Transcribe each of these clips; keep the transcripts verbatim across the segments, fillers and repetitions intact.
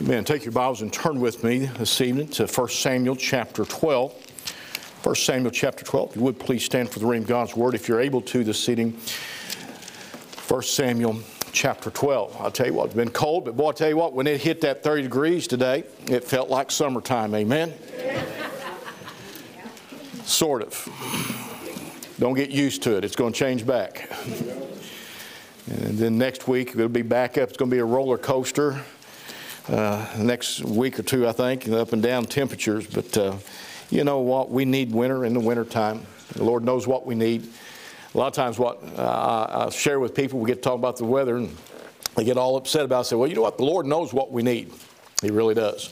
Amen. Take your Bibles and turn with me this evening to First Samuel chapter twelve. First Samuel chapter twelve. If you would, please stand for the reading of God's Word if you're able to this evening. First Samuel chapter twelve. I'll tell you what, it's been cold, but boy, I'll tell you what, when it hit that thirty degrees today, it felt like summertime. Amen? Sort of. Don't get used to it. It's going to change back. And then next week, it'll be back up. It's going to be a roller coaster. Uh, next week or two, I think, up and down temperatures. But uh, you know what? We need winter in the wintertime. The Lord knows what we need. A lot of times what uh, I share with people, we get to talk about the weather, and they get all upset about it. I say, well, you know what? The Lord knows what we need. He really does.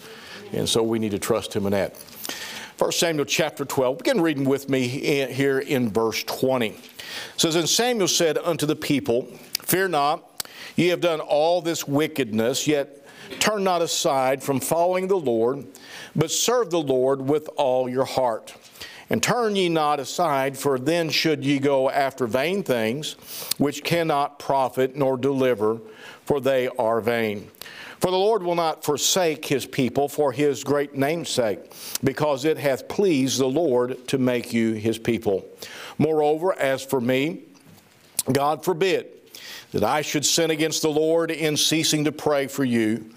And so we need to trust Him in that. First Samuel chapter twelve. Begin reading with me in, here in verse twenty. It says, And Samuel said unto the people, Fear not, ye have done all this wickedness, yet turn not aside from following the Lord, but serve the Lord with all your heart. And turn ye not aside, for then should ye go after vain things, which cannot profit nor deliver, for they are vain. For the Lord will not forsake His people for His great name's sake, because it hath pleased the Lord to make you His people. Moreover, as for me, God forbid that I should sin against the Lord in ceasing to pray for you,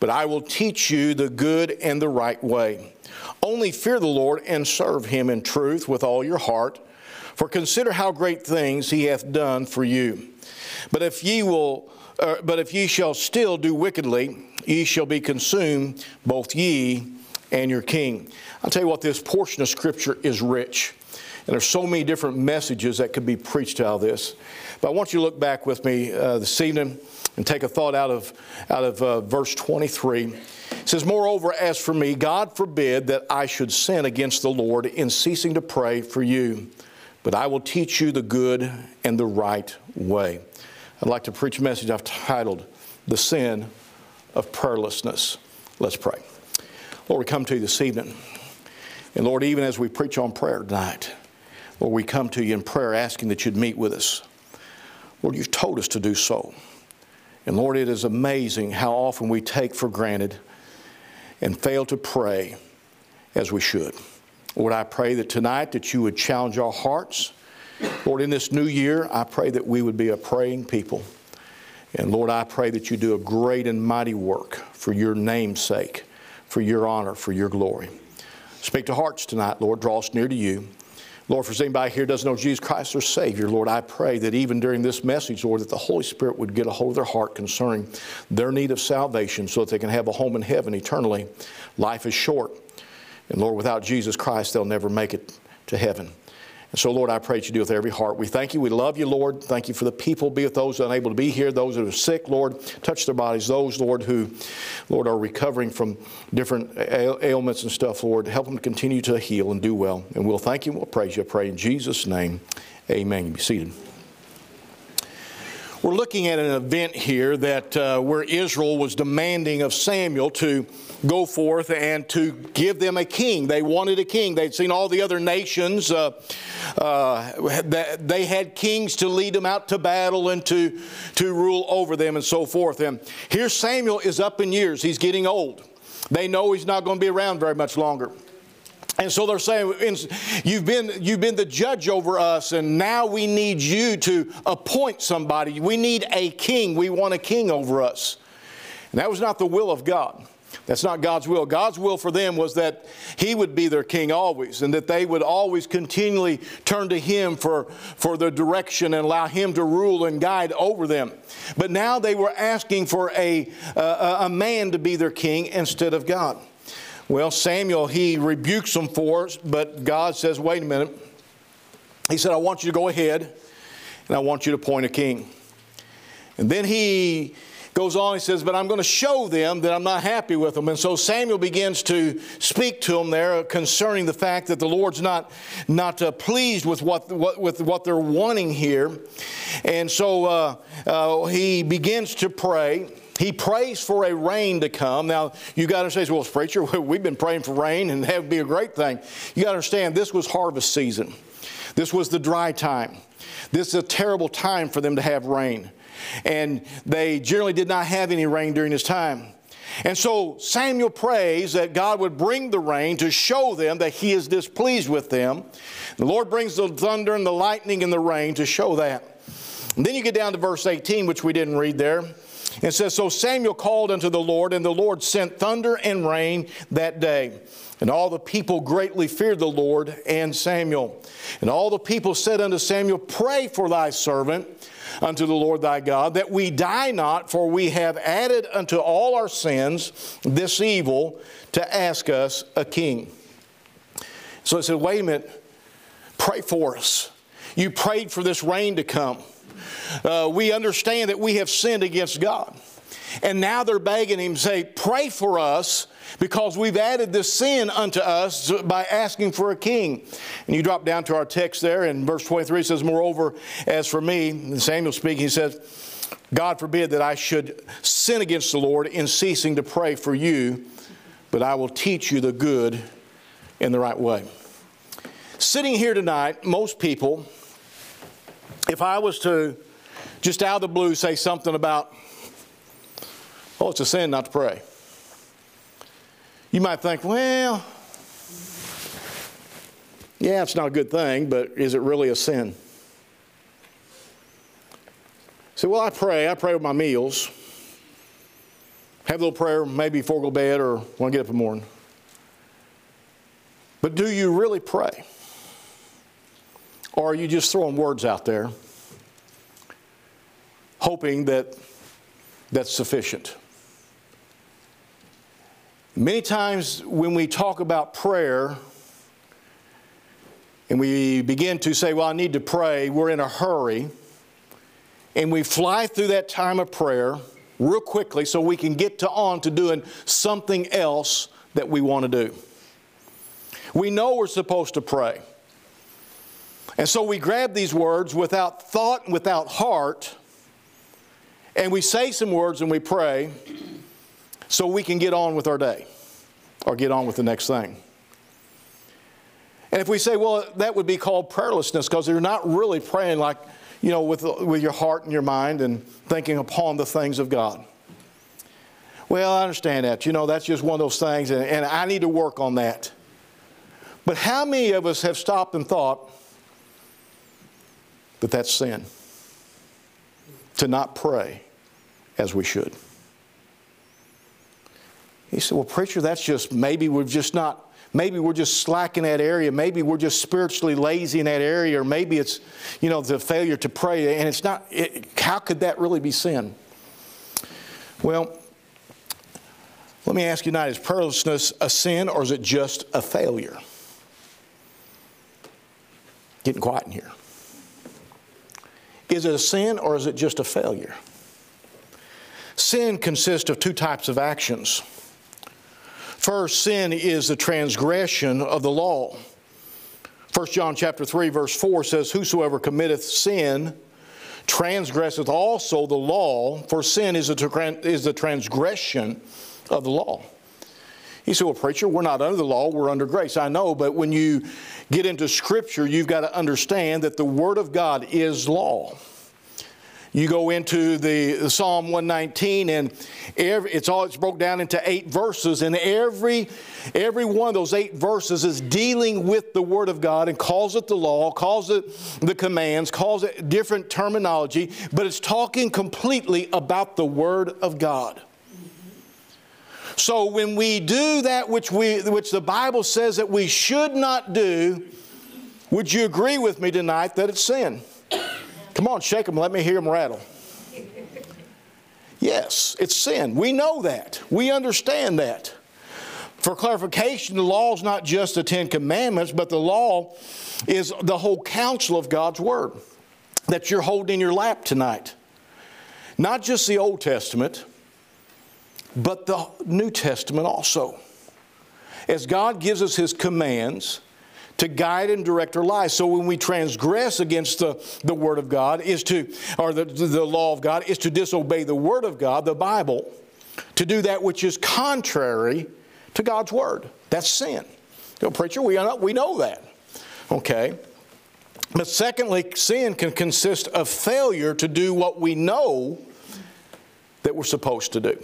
but I will teach you the good and the right way. Only fear the Lord and serve Him in truth with all your heart, for consider how great things He hath done for you. But if ye will, uh, but if ye shall still do wickedly, ye shall be consumed, both ye and your king. I'll tell you what, this portion of Scripture is rich. And there's so many different messages that could be preached out of this. But I want you to look back with me uh, this evening and take a thought out of, out of uh, verse twenty-three. It says, Moreover, as for me, God forbid that I should sin against the Lord in ceasing to pray for you, but I will teach you the good and the right way. I'd like to preach a message I've titled, The Sin of Prayerlessness. Let's pray. Lord, we come to you this evening. And Lord, even as we preach on prayer tonight, Lord, we come to you in prayer asking that you'd meet with us. Lord, you've told us to do so. And Lord, it is amazing how often we take for granted and fail to pray as we should. Lord, I pray that tonight that you would challenge our hearts. Lord, in this new year, I pray that we would be a praying people. And Lord, I pray that you do a great and mighty work for your name's sake, for your honor, for your glory. Speak to hearts tonight, Lord. Draw us near to you. Lord, if there's anybody here who doesn't know Jesus Christ their Savior, Lord, I pray that even during this message, Lord, that the Holy Spirit would get a hold of their heart concerning their need of salvation so that they can have a home in heaven eternally. Life is short. And Lord, without Jesus Christ, they'll never make it to heaven. And so, Lord, I pray that you do with every heart. We thank you. We love you, Lord. Thank you for the people. Be with those unable to be here, those that are sick, Lord. Touch their bodies. Those, Lord, who, Lord, are recovering from different ailments and stuff, Lord. Help them to continue to heal and do well. And we'll thank you and we'll praise you. I pray in Jesus' name. Amen. You be seated. We're looking at an event here that uh, where Israel was demanding of Samuel to go forth and to give them a king. They wanted a king. They'd seen all the other nations. Uh, uh, they had kings to lead them out to battle and to, to rule over them and so forth. And here Samuel is up in years. He's getting old. They know he's not going to be around very much longer. And so they're saying, you've been, you've been the judge over us, and now we need you to appoint somebody. We need a king. We want a king over us. And that was not the will of God. That's not God's will. God's will for them was that He would be their king always, and that they would always continually turn to Him for, for their direction and allow Him to rule and guide over them. But now they were asking for a, uh, a man to be their king instead of God. Well, Samuel, he rebukes them for it, but God says, wait a minute. He said, I want you to go ahead, and I want you to appoint a king. And then he goes on, he says, but I'm going to show them that I'm not happy with them. And so Samuel begins to speak to them there concerning the fact that the Lord's not, not uh, pleased with what, what, with what they're wanting here. And so uh, uh, he begins to pray. He prays for a rain to come. Now, you got to understand, well, preacher, we've been praying for rain, and that would be a great thing. You got to understand, this was harvest season. This was the dry time. This is a terrible time for them to have rain. And they generally did not have any rain during this time. And so Samuel prays that God would bring the rain to show them that he is displeased with them. The Lord brings the thunder and the lightning and the rain to show that. And then you get down to verse eighteen, which we didn't read there. It says, so Samuel called unto the Lord, and the Lord sent thunder and rain that day. And all the people greatly feared the Lord and Samuel. And all the people said unto Samuel, pray for thy servant unto the Lord thy God, that we die not, for we have added unto all our sins this evil to ask us a king. So it said, wait a minute, pray for us. You prayed for this rain to come. Uh, we understand that we have sinned against God. And now they're begging him, say, pray for us, because we've added this sin unto us by asking for a king. And you drop down to our text there, and verse twenty-three says, moreover, as for me, and Samuel speaking, he says, God forbid that I should sin against the Lord in ceasing to pray for you, but I will teach you the good in the right way. Sitting here tonight, most people, if I was to just out of the blue say something about, oh, it's a sin not to pray, you might think, well, yeah, it's not a good thing, but is it really a sin? Say, well, I pray. I pray with my meals. Have a little prayer maybe before I go to bed or when I get up in the morning. But do you really pray? Or are you just throwing words out there, hoping that that's sufficient? Many times when we talk about prayer and we begin to say, well, I need to pray, we're in a hurry, and we fly through that time of prayer real quickly so we can get to on to doing something else that we want to do. We know we're supposed to pray. And so we grab these words without thought and without heart, and we say some words and we pray so we can get on with our day or get on with the next thing. And if we say, well, that would be called prayerlessness, because you're not really praying, like, you know, with, with your heart and your mind and thinking upon the things of God. Well, I understand that. You know, that's just one of those things, and, and I need to work on that. But how many of us have stopped and thought, but that's sin, to not pray as we should? He said, well, preacher, that's just, maybe we're just not, maybe we're just slack in that area. Maybe we're just spiritually lazy in that area. Or maybe it's, you know, the failure to pray. And it's not, it, how could that really be sin? Well, let me ask you tonight, is prayerlessness a sin, or is it just a failure? Getting quiet in here. Is it a sin, or is it just a failure? Sin consists of two types of actions. First, sin is the transgression of the law. First John chapter three, verse four says, whosoever committeth sin transgresseth also the law, for sin is the transgression of the law. He said, well, preacher, we're not under the law, we're under grace. I know, but when you get into Scripture, you've got to understand that the Word of God is law. You go into the Psalm one nineteen, and every, it's all it's broke down into eight verses, and every, every one of those eight verses is dealing with the Word of God and calls it the law, calls it the commands, calls it different terminology, but it's talking completely about the Word of God. So when we do that which, we, which the Bible says that we should not do, would you agree with me tonight that it's sin? Come on, shake them, let me hear them rattle. Yes, it's sin. We know that. We understand that. For clarification, the law is not just the Ten Commandments, but the law is the whole counsel of God's Word that you're holding in your lap tonight. Not just the Old Testament, but the New Testament also. As God gives us His commands to guide and direct our lives. So when we transgress against the, the Word of God, is to, or the, the law of God, is to disobey the Word of God, the Bible, to do that which is contrary to God's Word. That's sin. You know, preacher, we know, we know that. Okay. But secondly, sin can consist of failure to do what we know that we're supposed to do.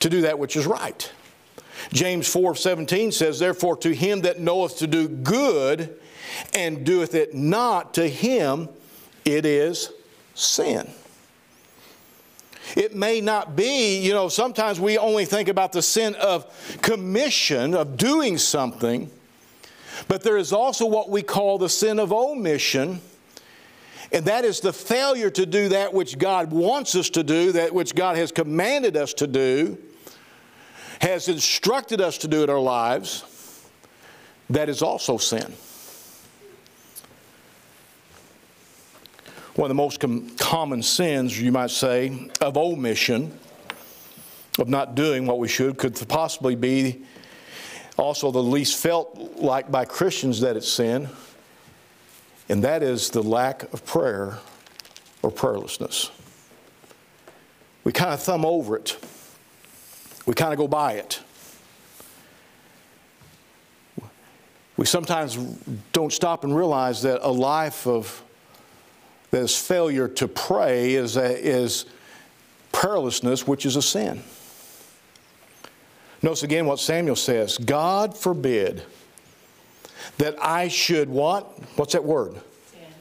to do that which is right. James four seventeen says, therefore to him that knoweth to do good and doeth it not, to him it is sin. It may not be, you know, sometimes we only think about the sin of commission, of doing something, but there is also what we call the sin of omission, and that is the failure to do that which God wants us to do, that which God has commanded us to do, has instructed us to do in our lives. That is also sin. One of the most com common sins, you might say, of omission, of not doing what we should, could possibly be also the least felt like by Christians that it's sin, and that is the lack of prayer or prayerlessness. We kind of thumb over it. We kind of go by it. We sometimes don't stop and realize that a life of this failure to pray is, a, is prayerlessness, which is a sin. Notice again what Samuel says. God forbid that I should what? What's that word?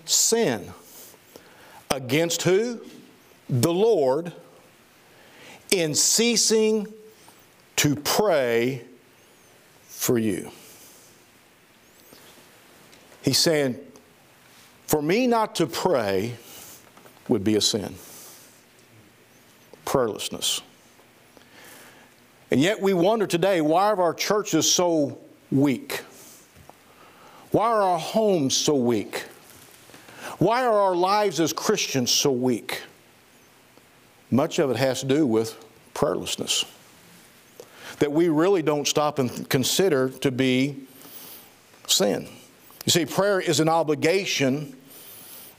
Sin. Sin. Against who? The Lord, in ceasing to pray for you. He's saying, for me not to pray would be a sin. Prayerlessness. And yet we wonder today, why are our churches so weak? Why are our homes so weak? Why are our lives as Christians so weak? Much of it has to do with prayerlessness, that we really don't stop and consider to be sin. You see, prayer is an obligation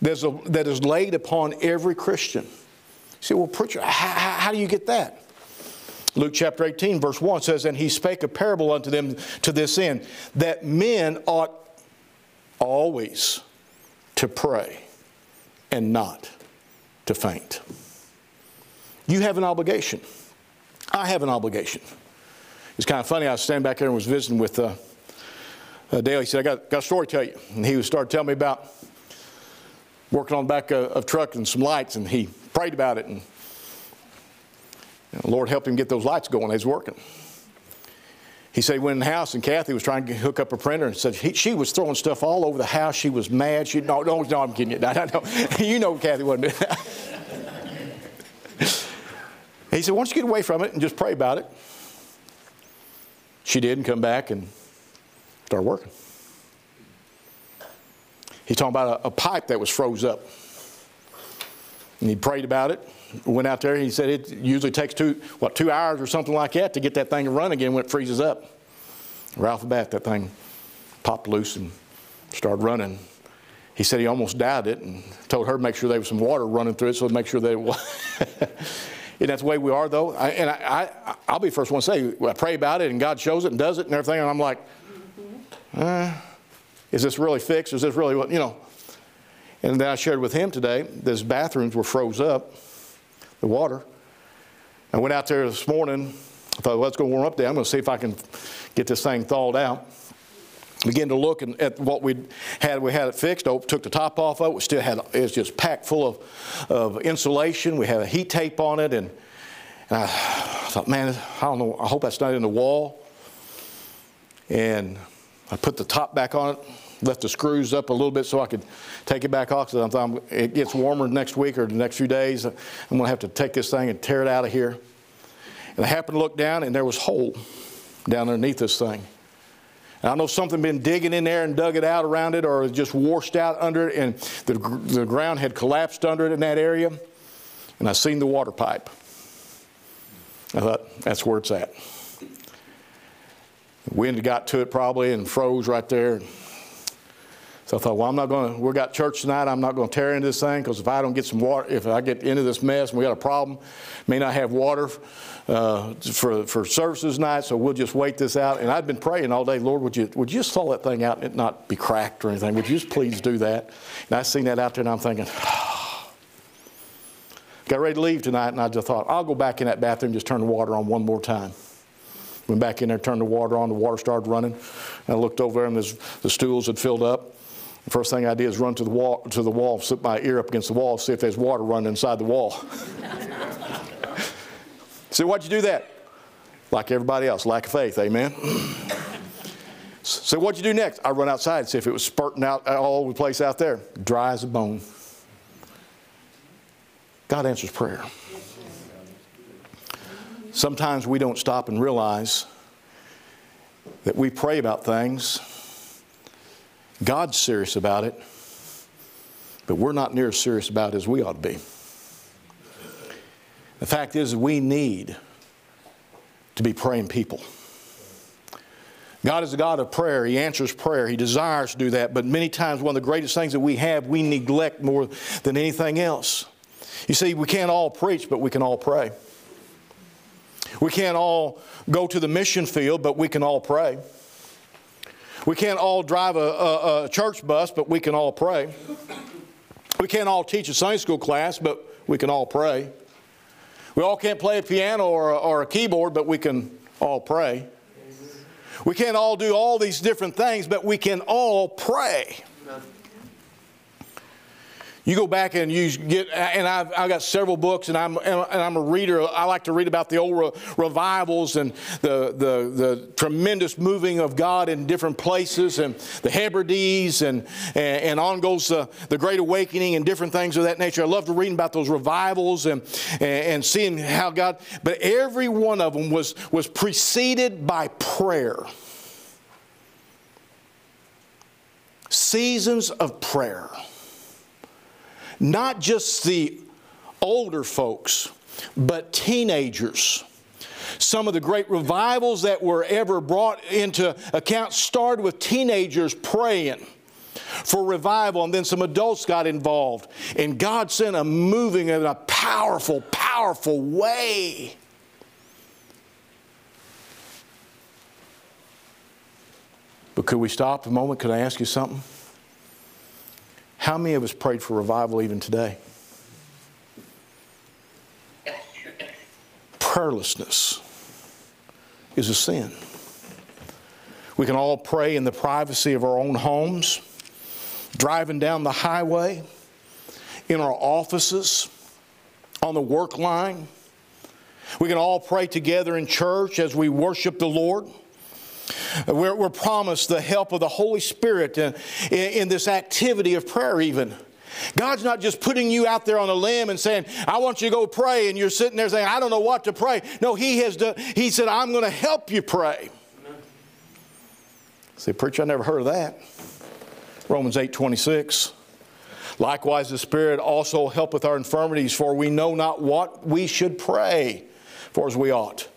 that's a, that is laid upon every Christian. You say, well, preacher, how, how do you get that? Luke chapter eighteen, verse one says, and he spake a parable unto them to this end, that men ought always to pray and not to faint. You have an obligation. I have an obligation. It's kind of funny. I was standing back here and was visiting with uh, uh, Dale. He said, I got, got a story to tell you. And he started telling me about working on the back of a truck and some lights, and he prayed about it. And, and the Lord helped him get those lights going. They was working. He said he went in the house, and Kathy was trying to hook up a printer, and said he, she was throwing stuff all over the house. She was mad. She, no, no, no, I'm kidding you. No, no, no. You know Kathy wasn't doing that. He said, why don't you get away from it and just pray about it? She did, and come back and started working. He's talking about a, a pipe that was froze up. And he prayed about it, went out there, and he said it usually takes two, what, two hours or something like that to get that thing to run again when it freezes up. Right off the bat, that thing popped loose and started running. He said he almost died it, and told her to make sure there was some water running through it, so to make sure that it was. And that's the way we are, though. I, and I, I, I'll be the first one to say, I pray about it, and God shows it and does it and everything, and I'm like, uh, is this really fixed? Is this really what, you know? And then I shared with him today, these bathrooms were froze up, the water. I went out there this morning. I thought, well, it's going to warm up there. I'm going to see if I can get this thing thawed out. Began to look at what we had. We had it fixed. Took the top off of it. We still had it was just packed full of, of insulation. We had a heat tape on it, and, and I thought, man, I don't know. I hope that's not in the wall. And I put the top back on it. Left the screws up a little bit so I could take it back off. So I thought, it gets warmer next week or the next few days. I'm going to have to take this thing and tear it out of here. And I happened to look down, and there was a hole down underneath this thing. I know something been digging in there and dug it out around it, or just washed out under it, and the, the ground had collapsed under it in that area. And I seen the water pipe. I thought, that's where it's at. The wind got to it probably and froze right there. So I thought, well, I'm not going to, we've got church tonight. I'm not going to tear into this thing, because if I don't get some water, if I get into this mess and we got a problem, may not have water uh, for, for services tonight, so we'll just wait this out. And I'd been praying all day, Lord, would you, would you just thaw that thing out and it not be cracked or anything? Would you just please do that? And I seen that out there, and I'm thinking, oh. Got ready to leave tonight, and I just thought, I'll go back in that bathroom and just turn the water on one more time. Went back in there, turned the water on, the water started running. And I looked over and there's, the stools had filled up. The first thing I did is run to the wall, to the wall, slip my ear up against the wall, see if there's water running inside the wall. See, why'd you do that? Like everybody else, lack of faith, amen? So what'd you do next? I run outside and see if it was spurting out all over the place out there. Dry as a bone. God answers prayer. Sometimes we don't stop and realize that we pray about things. God's serious about it, but we're not near as serious about it as we ought to be. The fact is, we need to be praying people. God is a God of prayer. He answers prayer. He desires to do that. But many times, one of the greatest things that we have, we neglect more than anything else. You see, we can't all preach, but we can all pray. We can't all go to the mission field, but we can all pray. We can't all drive a, a, a church bus, but we can all pray. We can't all teach a Sunday school class, but we can all pray. We all can't play a piano or a, or a keyboard, but we can all pray. We can't all do all these different things, but we can all pray. You go back and you get, and I've, I've got several books, and I'm, and I'm a reader. I like to read about the old re revivals and the, the, the tremendous moving of God in different places, and the Hebrides, and, and, and on goes the, the Great Awakening and different things of that nature. I love to read about those revivals and, and, and seeing how God, but every one of them was, was preceded by prayer. Seasons of prayer. Not just the older folks, but teenagers. Some of the great revivals that were ever brought into account started with teenagers praying for revival, and then some adults got involved. And God sent a moving in a powerful, powerful way. But could we stop a moment? Could I ask you something? How many of us prayed for revival even today? Prayerlessness is a sin. We can all pray in the privacy of our own homes, driving down the highway, in our offices, on the work line. We can all pray together in church as we worship the Lord. We're, we're promised the help of the Holy Spirit in, in this activity of prayer even. God's not just putting you out there on a limb and saying, I want you to go pray, and you're sitting there saying, I don't know what to pray. No, He has done, He said, I'm going to help you pray. Amen. Say, preacher, I never heard of that. Romans eight twenty-six. Likewise, the Spirit also helpeth our infirmities, for we know not what we should pray for as we ought.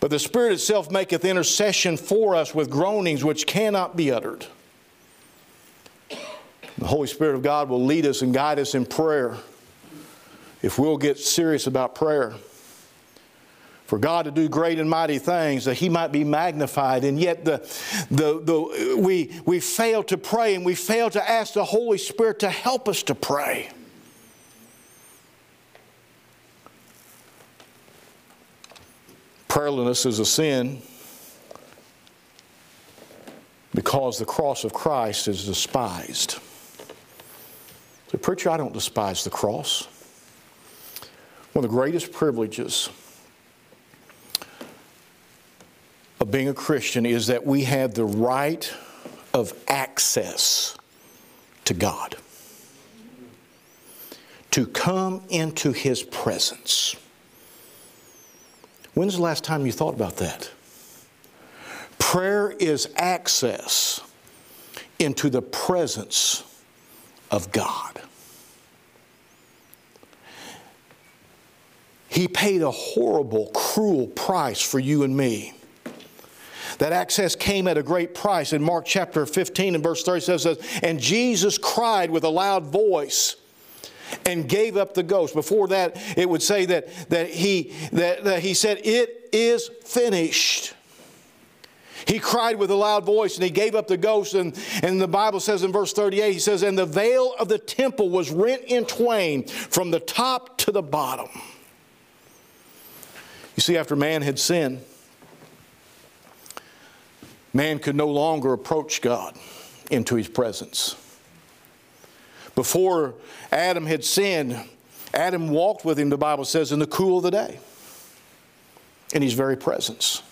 But the Spirit itself maketh intercession for us with groanings which cannot be uttered. The Holy Spirit of God will lead us and guide us in prayer if we'll get serious about prayer. For God to do great and mighty things, that He might be magnified, and yet the, the, the, we, we fail to pray, and we fail to ask the Holy Spirit to help us to pray. Prayerlessness is a sin because the cross of Christ is despised. So, preacher, I don't despise the cross. One of the greatest privileges of being a Christian is that we have the right of access to God, to come into His presence. When's the last time you thought about that? Prayer is access into the presence of God. He paid a horrible, cruel price for you and me. That access came at a great price. In Mark chapter fifteen and verse thirty-seven says, and Jesus cried with a loud voice, and gave up the ghost. Before that, it would say that, that, he, that, that he said, it is finished. He cried with a loud voice, and he gave up the ghost. And, and the Bible says in verse thirty-eight, he says, and the veil of the temple was rent in twain from the top to the bottom. You see, after man had sinned, man could no longer approach God into His presence. Before Adam had sinned, Adam walked with Him, the Bible says, in the cool of the day, in His very presence.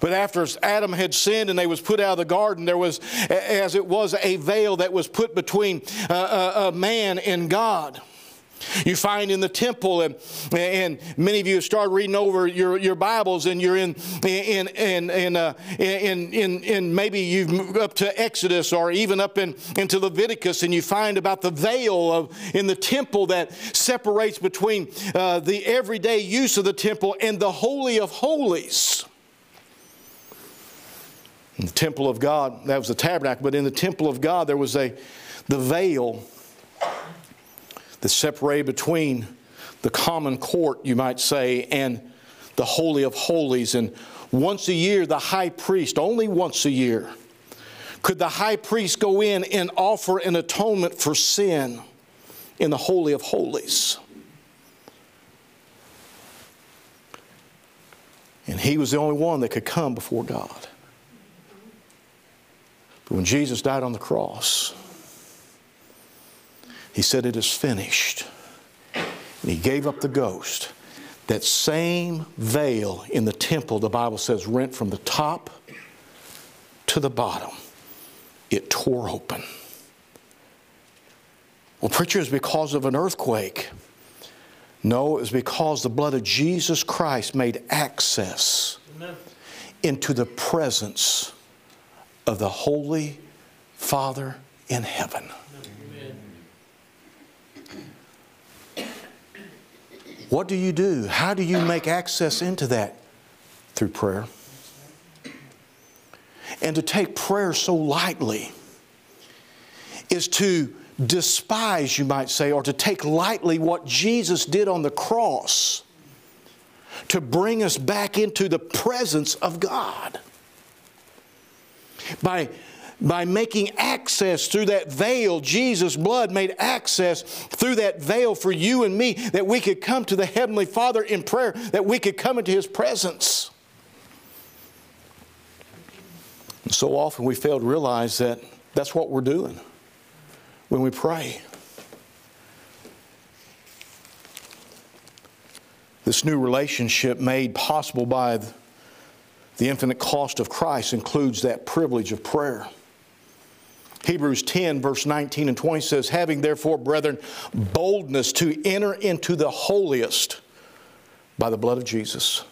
But after Adam had sinned and they was put out of the garden, there was, as it was, a veil that was put between uh, a man and God. You find in the temple, and, and many of you start reading over your, your Bibles, and you're in in in in, uh, in in in maybe you've moved up to Exodus or even up in, into Leviticus, and you find about the veil of in the temple that separates between uh, the everyday use of the temple and the Holy of Holies. In the temple of God, that was the tabernacle, but in the temple of God there was a the veil that separated between the common court, you might say, and the Holy of Holies. And once a year, the high priest, only once a year, could the high priest go in and offer an atonement for sin in the Holy of Holies. And he was the only one that could come before God. But when Jesus died on the cross, He said, it is finished. And He gave up the ghost. That same veil in the temple, the Bible says, rent from the top to the bottom. It tore open. Well, preacher, it's because of an earthquake. No, it was because the blood of Jesus Christ made access Amen. Into the presence of the Holy Father in heaven. What do you do? How do you make access into that? Through prayer. And to take prayer so lightly is to despise, you might say, or to take lightly what Jesus did on the cross to bring us back into the presence of God. By By making access through that veil, Jesus' blood made access through that veil for you and me, that we could come to the Heavenly Father in prayer, that we could come into His presence. And so often we fail to realize that that's what we're doing when we pray. This new relationship made possible by the infinite cost of Christ includes that privilege of prayer. Hebrews ten, verse nineteen and twenty says, having therefore, brethren, boldness to enter into the holiest by the blood of Jesus,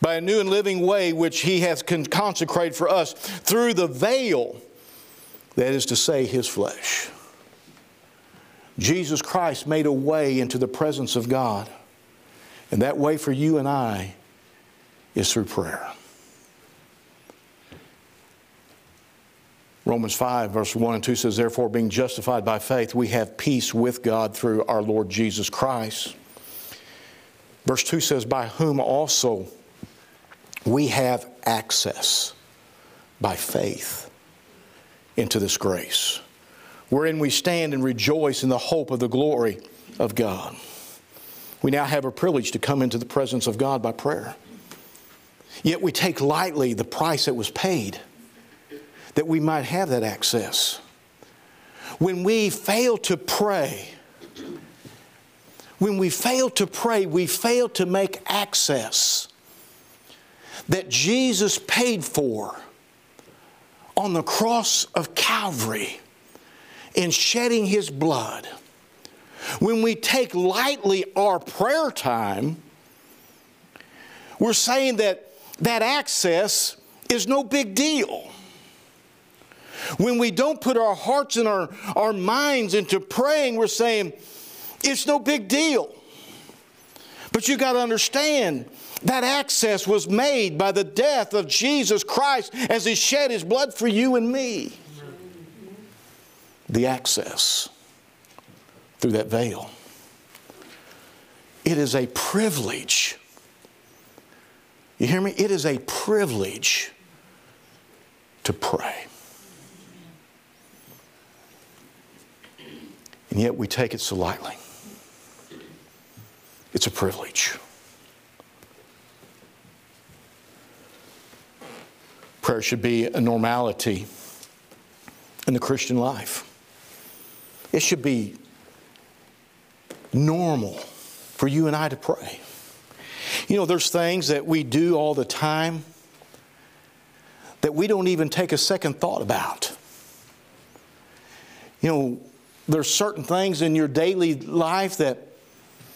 by a new and living way which He hath consecrated for us through the veil, that is to say, His flesh. Jesus Christ made a way into the presence of God, and that way for you and I is through prayer. Romans five, verse one and two says, therefore, being justified by faith, we have peace with God through our Lord Jesus Christ. Verse two says, by whom also we have access by faith into this grace, wherein we stand and rejoice in the hope of the glory of God. We now have a privilege to come into the presence of God by prayer. Yet we take lightly the price that was paid, that we might have that access. When we fail to pray, when we fail to pray, we fail to make access that Jesus paid for on the cross of Calvary in shedding His blood. When we take lightly our prayer time, we're saying that that access is no big deal. When we don't put our hearts and our, our minds into praying, we're saying, it's no big deal. But you've got to understand, that access was made by the death of Jesus Christ as He shed His blood for you and me. The access through that veil. It is a privilege. You hear me? It is a privilege to pray. And yet we take it so lightly. It's a privilege. Prayer should be a normality in the Christian life. It should be normal for you and I to pray. You know, there's things that we do all the time that we don't even take a second thought about. You know, there's certain things in your daily life that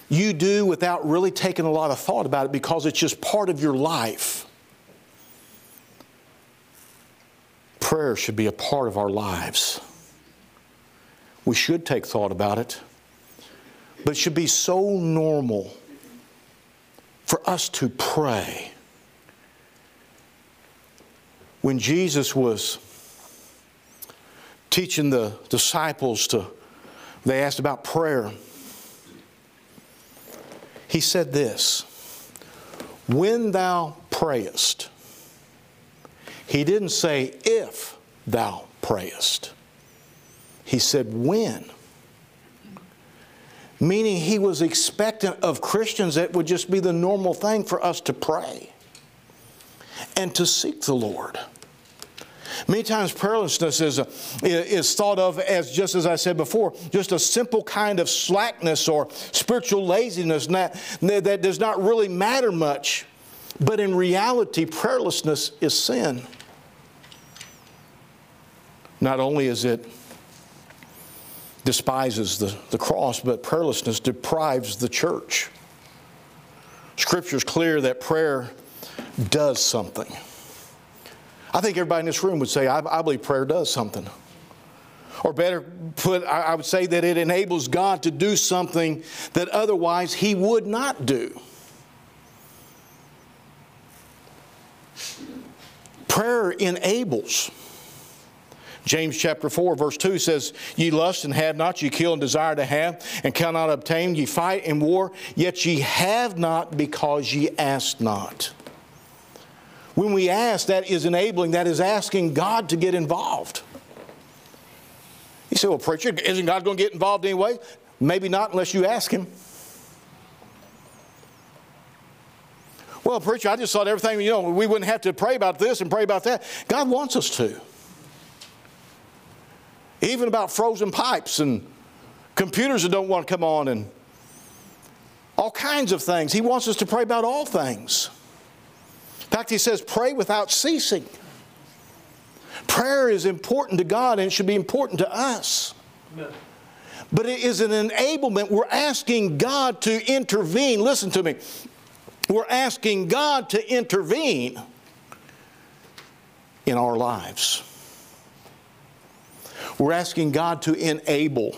you do without really taking a lot of thought about it because it's just part of your life. Prayer should be a part of our lives. We should take thought about it, but it should be so normal for us to pray. When Jesus was teaching the disciples to, they asked about prayer. He said this, when thou prayest. He didn't say, if thou prayest. He said, when. Meaning he was expectant of Christians that it would just be the normal thing for us to pray and to seek the Lord. Many times prayerlessness is, a, is thought of as, just as I said before, just a simple kind of slackness or spiritual laziness that, that does not really matter much. But in reality, prayerlessness is sin. Not only is it despises the, the cross, but prayerlessness deprives the church. Scripture is clear that prayer does something. I think everybody in this room would say, I, I believe prayer does something. Or better put, I, I would say that it enables God to do something that otherwise He would not do. Prayer enables. James chapter four verse two says, ye lust and have not, ye kill and desire to have, and cannot obtain, ye fight and war, yet ye have not because ye ask not. When we ask, that is enabling, that is asking God to get involved. You say, well, preacher, isn't God going to get involved anyway? Maybe not unless you ask Him. Well, preacher, I just thought everything, you know, we wouldn't have to pray about this and pray about that. God wants us to. Even about frozen pipes and computers that don't want to come on and all kinds of things. He wants us to pray about all things. In fact, He says, pray without ceasing. Prayer is important to God and it should be important to us. Amen. But it is an enablement. We're asking God to intervene. Listen to me. We're asking God to intervene in our lives. We're asking God to enable.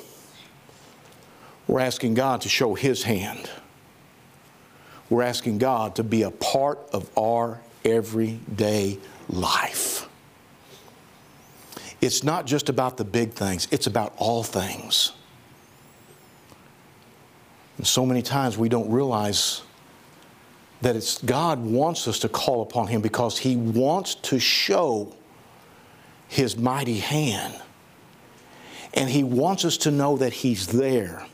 We're asking God to show His hand. We're asking God to be a part of our everyday life. It's not just about the big things. It's about all things. And so many times we don't realize that it's God wants us to call upon Him because He wants to show His mighty hand. And He wants us to know that He's there.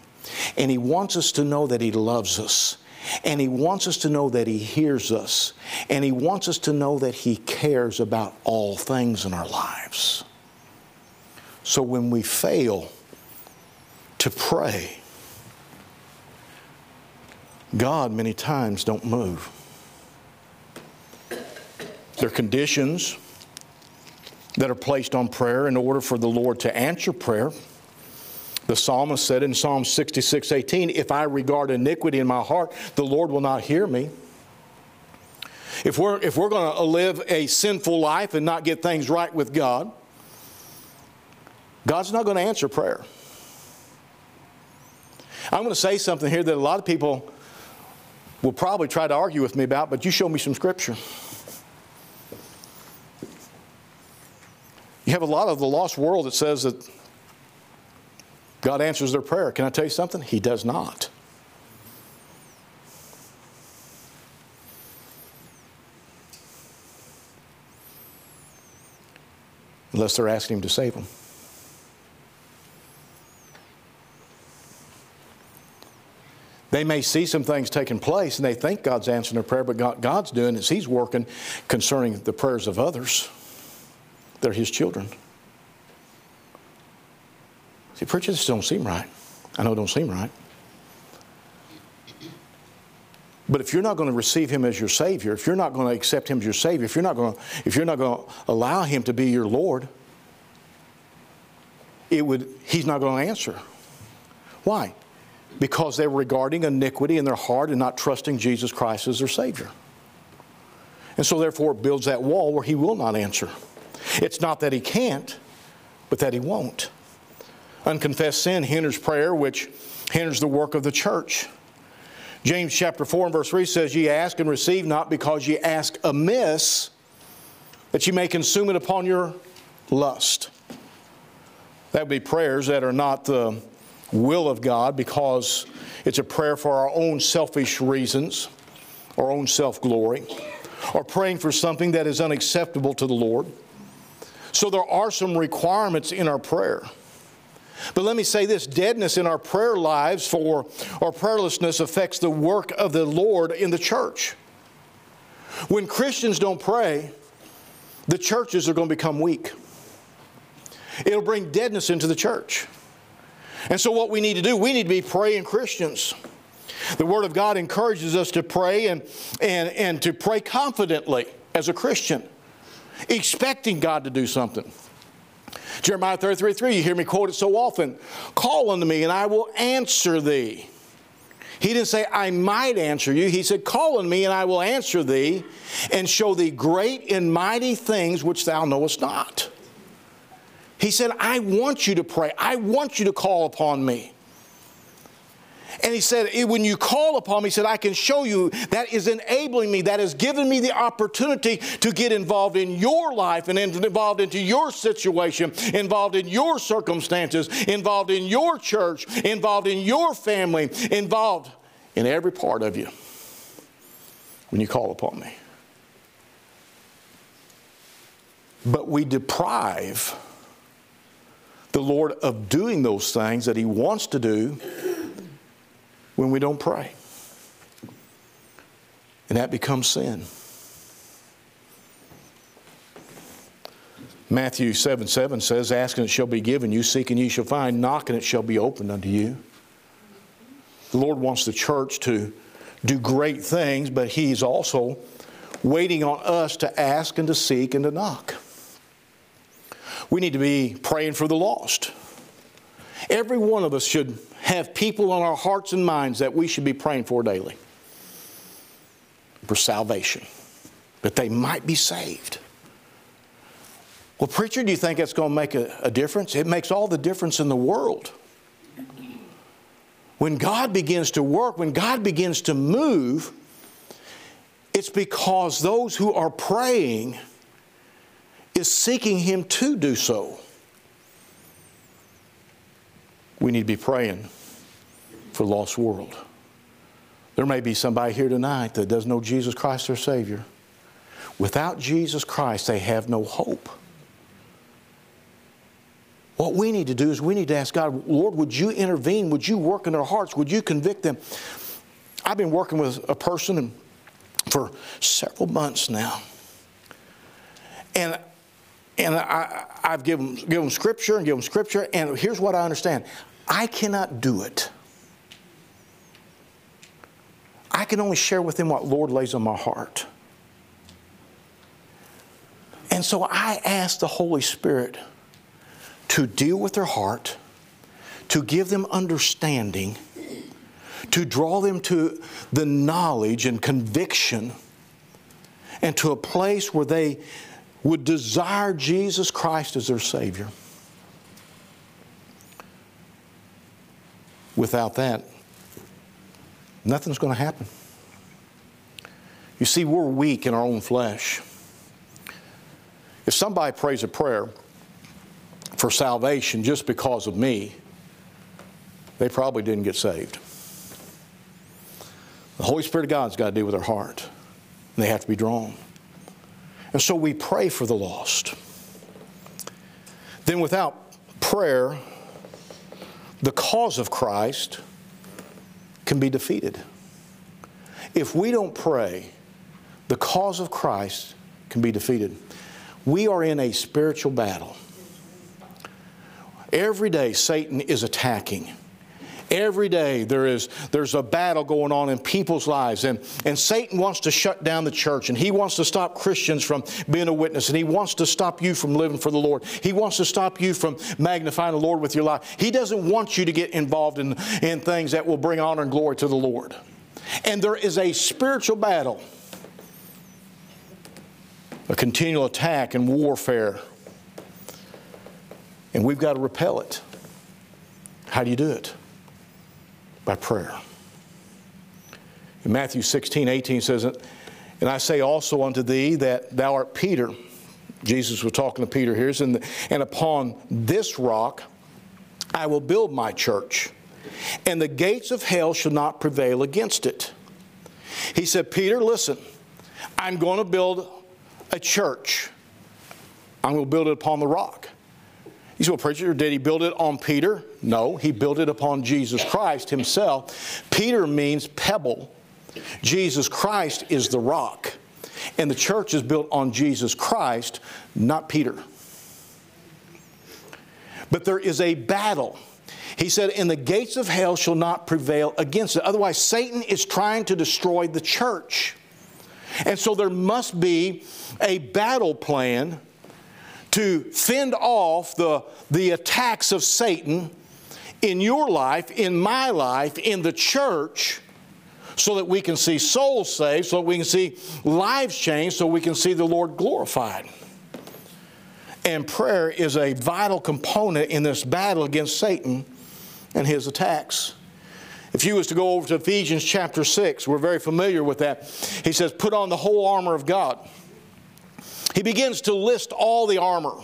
And He wants us to know that He loves us. And He wants us to know that He hears us. And He wants us to know that He cares about all things in our lives. So when we fail to pray, God many times don't move. There are conditions that are placed on prayer in order for the Lord to answer prayer. The psalmist said in Psalm sixty-six, eighteen, if I regard iniquity in my heart, the Lord will not hear me. If we're, if we're going to live a sinful life and not get things right with God, God's not going to answer prayer. I'm going to say something here that a lot of people will probably try to argue with me about, but you show me some Scripture. You have a lot of the lost world that says that God answers their prayer. Can I tell you something? He does not. unless they're asking him to save them. They may see some things taking place and they think God's answering their prayer, but God, God's doing is He's working concerning the prayers of others. They're His children. See, preachers, this don't seem right. I know it don't seem right. But if you're not going to receive Him as your Savior, if you're not going to accept Him as your Savior, if you're not going to, if you're not going to allow Him to be your Lord, it would, He's not going to answer. Why? Because they're regarding iniquity in their heart and not trusting Jesus Christ as their Savior. And so therefore it builds that wall where He will not answer. It's not that He can't, but that He won't. Unconfessed sin hinders prayer, which hinders the work of the church. James chapter four and verse three says, "Ye ask and receive not, because ye ask amiss, that ye may consume it upon your lust." That would be prayers that are not the will of God, because it's a prayer for our own selfish reasons, our own self-glory, or praying for something that is unacceptable to the Lord. So there are some requirements in our prayer. But let me say this, deadness in our prayer lives for our prayerlessness affects the work of the Lord in the church. When Christians don't pray, the churches are going to become weak. It'll bring deadness into the church. And so what we need to do, we need to be praying Christians. The Word of God encourages us to pray and, and, and to pray confidently as a Christian, expecting God to do something. Jeremiah thirty-three three, you hear me quote it so often. "Call unto me and I will answer thee." He didn't say, "I might answer you." He said, "Call unto me and I will answer thee and show thee great and mighty things which thou knowest not." He said, "I want you to pray. I want you to call upon me." And He said, when you call upon me, He said, "I can show you." That is enabling me. That has given me the opportunity to get involved in your life and involved into your situation, involved in your circumstances, involved in your church, involved in your family, involved in every part of you when you call upon me. But we deprive the Lord of doing those things that He wants to do when we don't pray. And that becomes sin. Matthew seven seven says, "Ask and it shall be given you, seek and ye shall find, knock and it shall be opened unto you." The Lord wants the church to do great things, but He's also waiting on us to ask and to seek and to knock. We need to be praying for the lost. Every one of us should have people on our hearts and minds that we should be praying for daily for salvation, that they might be saved. Well, preacher, do you think that's going to make a, a difference? It makes all the difference in the world. When God begins to work, when God begins to move, it's because those who are praying is seeking Him to do so. We need to be praying for the lost world. There may be somebody here tonight that doesn't know Jesus Christ their Savior. Without Jesus Christ, they have no hope. What we need to do is we need to ask God, "Lord, would you intervene? Would you work in their hearts? Would you convict them?" I've been working with a person for several months now. And And I, I've given, given them scripture and given them scripture. And here's what I understand. I cannot do it. I can only share with them what Lord lays on my heart. And so I ask the Holy Spirit to deal with their heart, to give them understanding, to draw them to the knowledge and conviction, and to a place where they would desire Jesus Christ as their Savior. Without that, nothing's going to happen. You see, we're weak in our own flesh. If somebody prays a prayer for salvation just because of me, they probably didn't get saved. The Holy Spirit of God's got to deal with their heart, and they have to be drawn. And so we pray for the lost. Then without prayer, the cause of Christ can be defeated. If we don't pray, the cause of Christ can be defeated. We are in a spiritual battle. Every day Satan is attacking. Every day there is, there's a battle going on in people's lives, and, and Satan wants to shut down the church, and he wants to stop Christians from being a witness, and he wants to stop you from living for the Lord. He wants to stop you from magnifying the Lord with your life. He doesn't want you to get involved in, in things that will bring honor and glory to the Lord. And there is a spiritual battle, a continual attack and warfare, and we've got to repel it. How do you do it? By prayer. In Matthew sixteen, eighteen says, "And I say also unto thee that thou art Peter." Jesus was talking to Peter here. "And upon this rock I will build my church, and the gates of hell shall not prevail against it." He said, "Peter, listen, I'm going to build a church. I'm going to build it upon the rock." You say, "Well, preacher, did he build it on Peter?" No, he built it upon Jesus Christ himself. Peter means pebble. Jesus Christ is the rock. And the church is built on Jesus Christ, not Peter. But there is a battle. He said, "And the gates of hell shall not prevail against it." Otherwise, Satan is trying to destroy the church. And so there must be a battle plan to fend off the, the attacks of Satan in your life, in my life, in the church, so that we can see souls saved, so that we can see lives changed, so we can see the Lord glorified. And prayer is a vital component in this battle against Satan and his attacks. If you was to go over to Ephesians chapter six, we're very familiar with that. He says, "Put on the whole armor of God." He begins to list all the armor.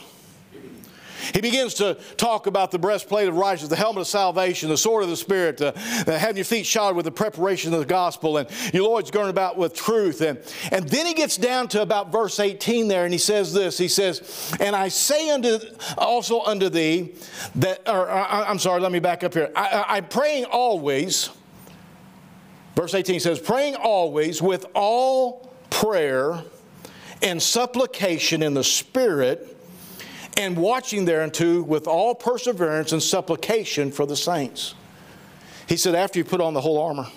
He begins to talk about the breastplate of righteousness, the helmet of salvation, the sword of the Spirit, uh, uh, having your feet shod with the preparation of the gospel, and your loins girded about with truth. And, and then he gets down to about verse eighteen there, and he says this. He says, "And I say unto also unto thee that," or, I, I'm sorry, let me back up here. I, I, I'm praying always. Verse eighteen says, "Praying always with all prayer and supplication in the Spirit, and watching thereunto with all perseverance and supplication for the saints." He said, after you put on the whole armor,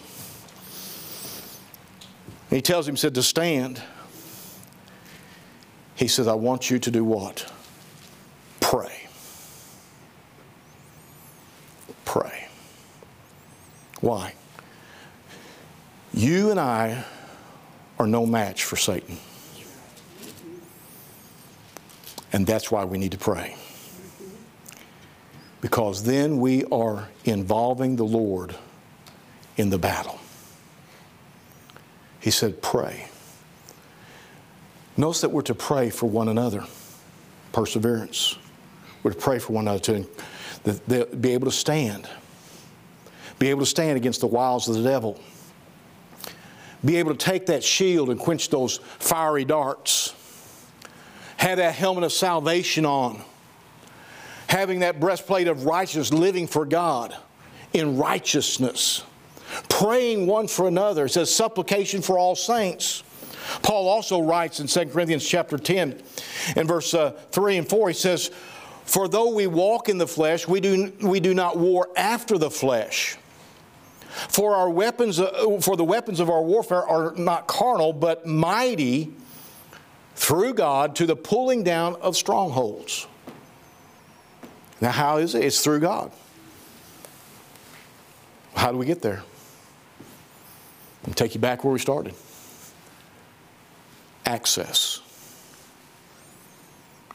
and he tells him, he said, to stand. He says, "I want you to do what? Pray." Pray. Why? You and I are no match for Satan. And that's why we need to pray. Because then we are involving the Lord in the battle. He said, pray. Notice that we're to pray for one another. Perseverance. We're to pray for one another to be able to stand. Be able to stand against the wiles of the devil. Be able to take that shield and quench those fiery darts. Have that helmet of salvation on. Having that breastplate of righteousness, living for God in righteousness. Praying one for another. It says supplication for all saints. Paul also writes in Second Corinthians chapter ten and verse uh, three and four, he says, "For though we walk in the flesh, we do, we do not war after the flesh. For, our weapons, uh, for the weapons of our warfare are not carnal, but mighty through God to the pulling down of strongholds." Now how is it? It's through God. How do we get there? I'll take you back where we started. Access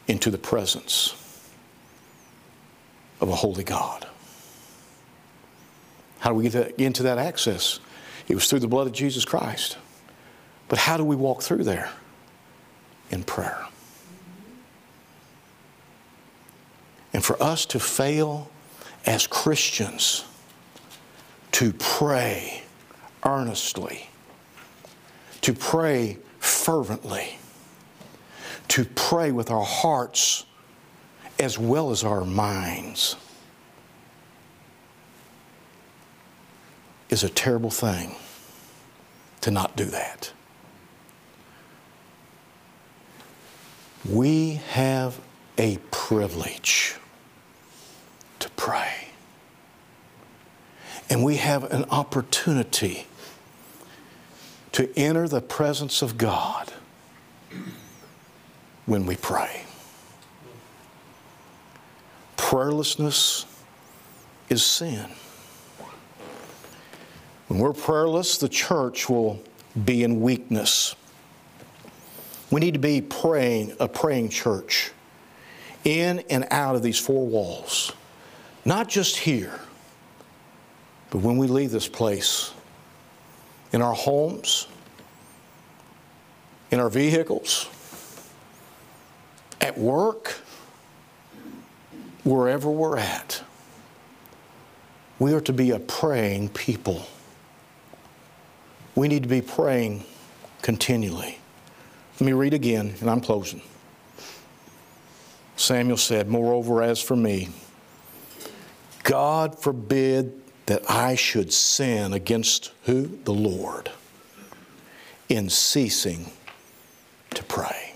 into the presence of a holy God. How do we get into that access? It was through the blood of Jesus Christ. But how do we walk through there? In prayer. And for us to fail as Christians to pray earnestly, to pray fervently, to pray with our hearts as well as our minds is a terrible thing to not do that. We have a privilege to pray. And we have an opportunity to enter the presence of God when we pray. Prayerlessness is sin. When we're prayerless, the church will be in weakness. We need to be praying, a praying church, in and out of these four walls. Not just here, but when we leave this place, in our homes, in our vehicles, at work, wherever we're at, we are to be a praying people. We need to be praying continually. Let me read again, and I'm closing. Samuel said, "Moreover, as for me, God forbid that I should sin against" who? The Lord, "in ceasing to pray."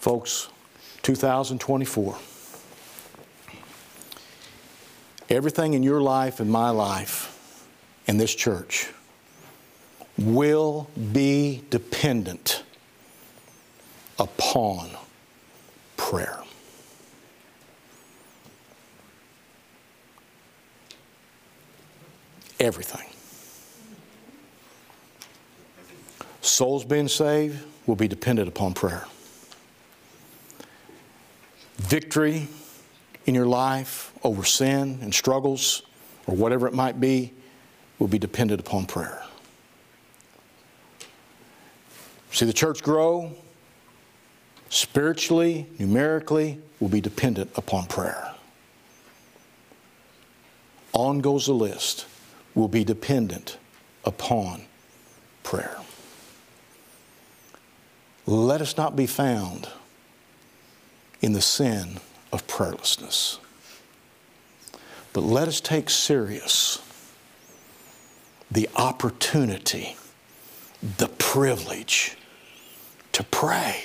Folks, two thousand twenty-four, everything in your life and my life and this church will be dependent upon prayer. Everything. Souls being saved will be dependent upon prayer. Victory in your life over sin and struggles or whatever it might be will be dependent upon prayer. See the church grow spiritually, numerically, will be dependent upon prayer. On goes the list. Will be dependent upon prayer. Let us not be found in the sin of prayerlessness, but let us take serious the opportunity, the privilege to pray.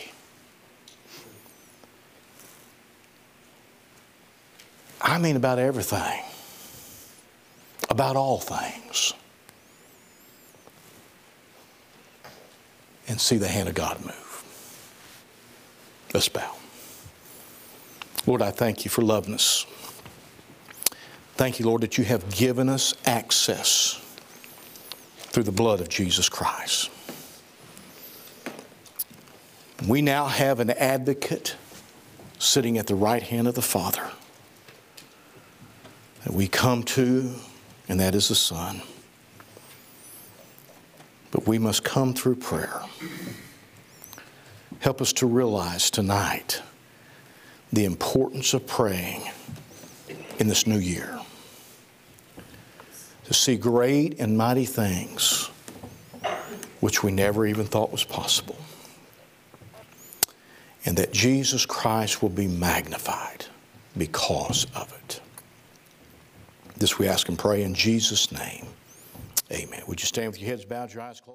I mean about everything. About all things. And see the hand of God move. Let's bow. Lord, I thank you for loving us. Thank you, Lord, that you have given us access through the blood of Jesus Christ. We now have an advocate sitting at the right hand of the Father that we come to, and that is the Son. But we must come through prayer. Help us to realize tonight the importance of praying in this new year. To see great and mighty things which we never even thought was possible. And that Jesus Christ will be magnified because of it. This we ask and pray in Jesus' name. Amen. Would you stand with your heads bowed, your eyes closed?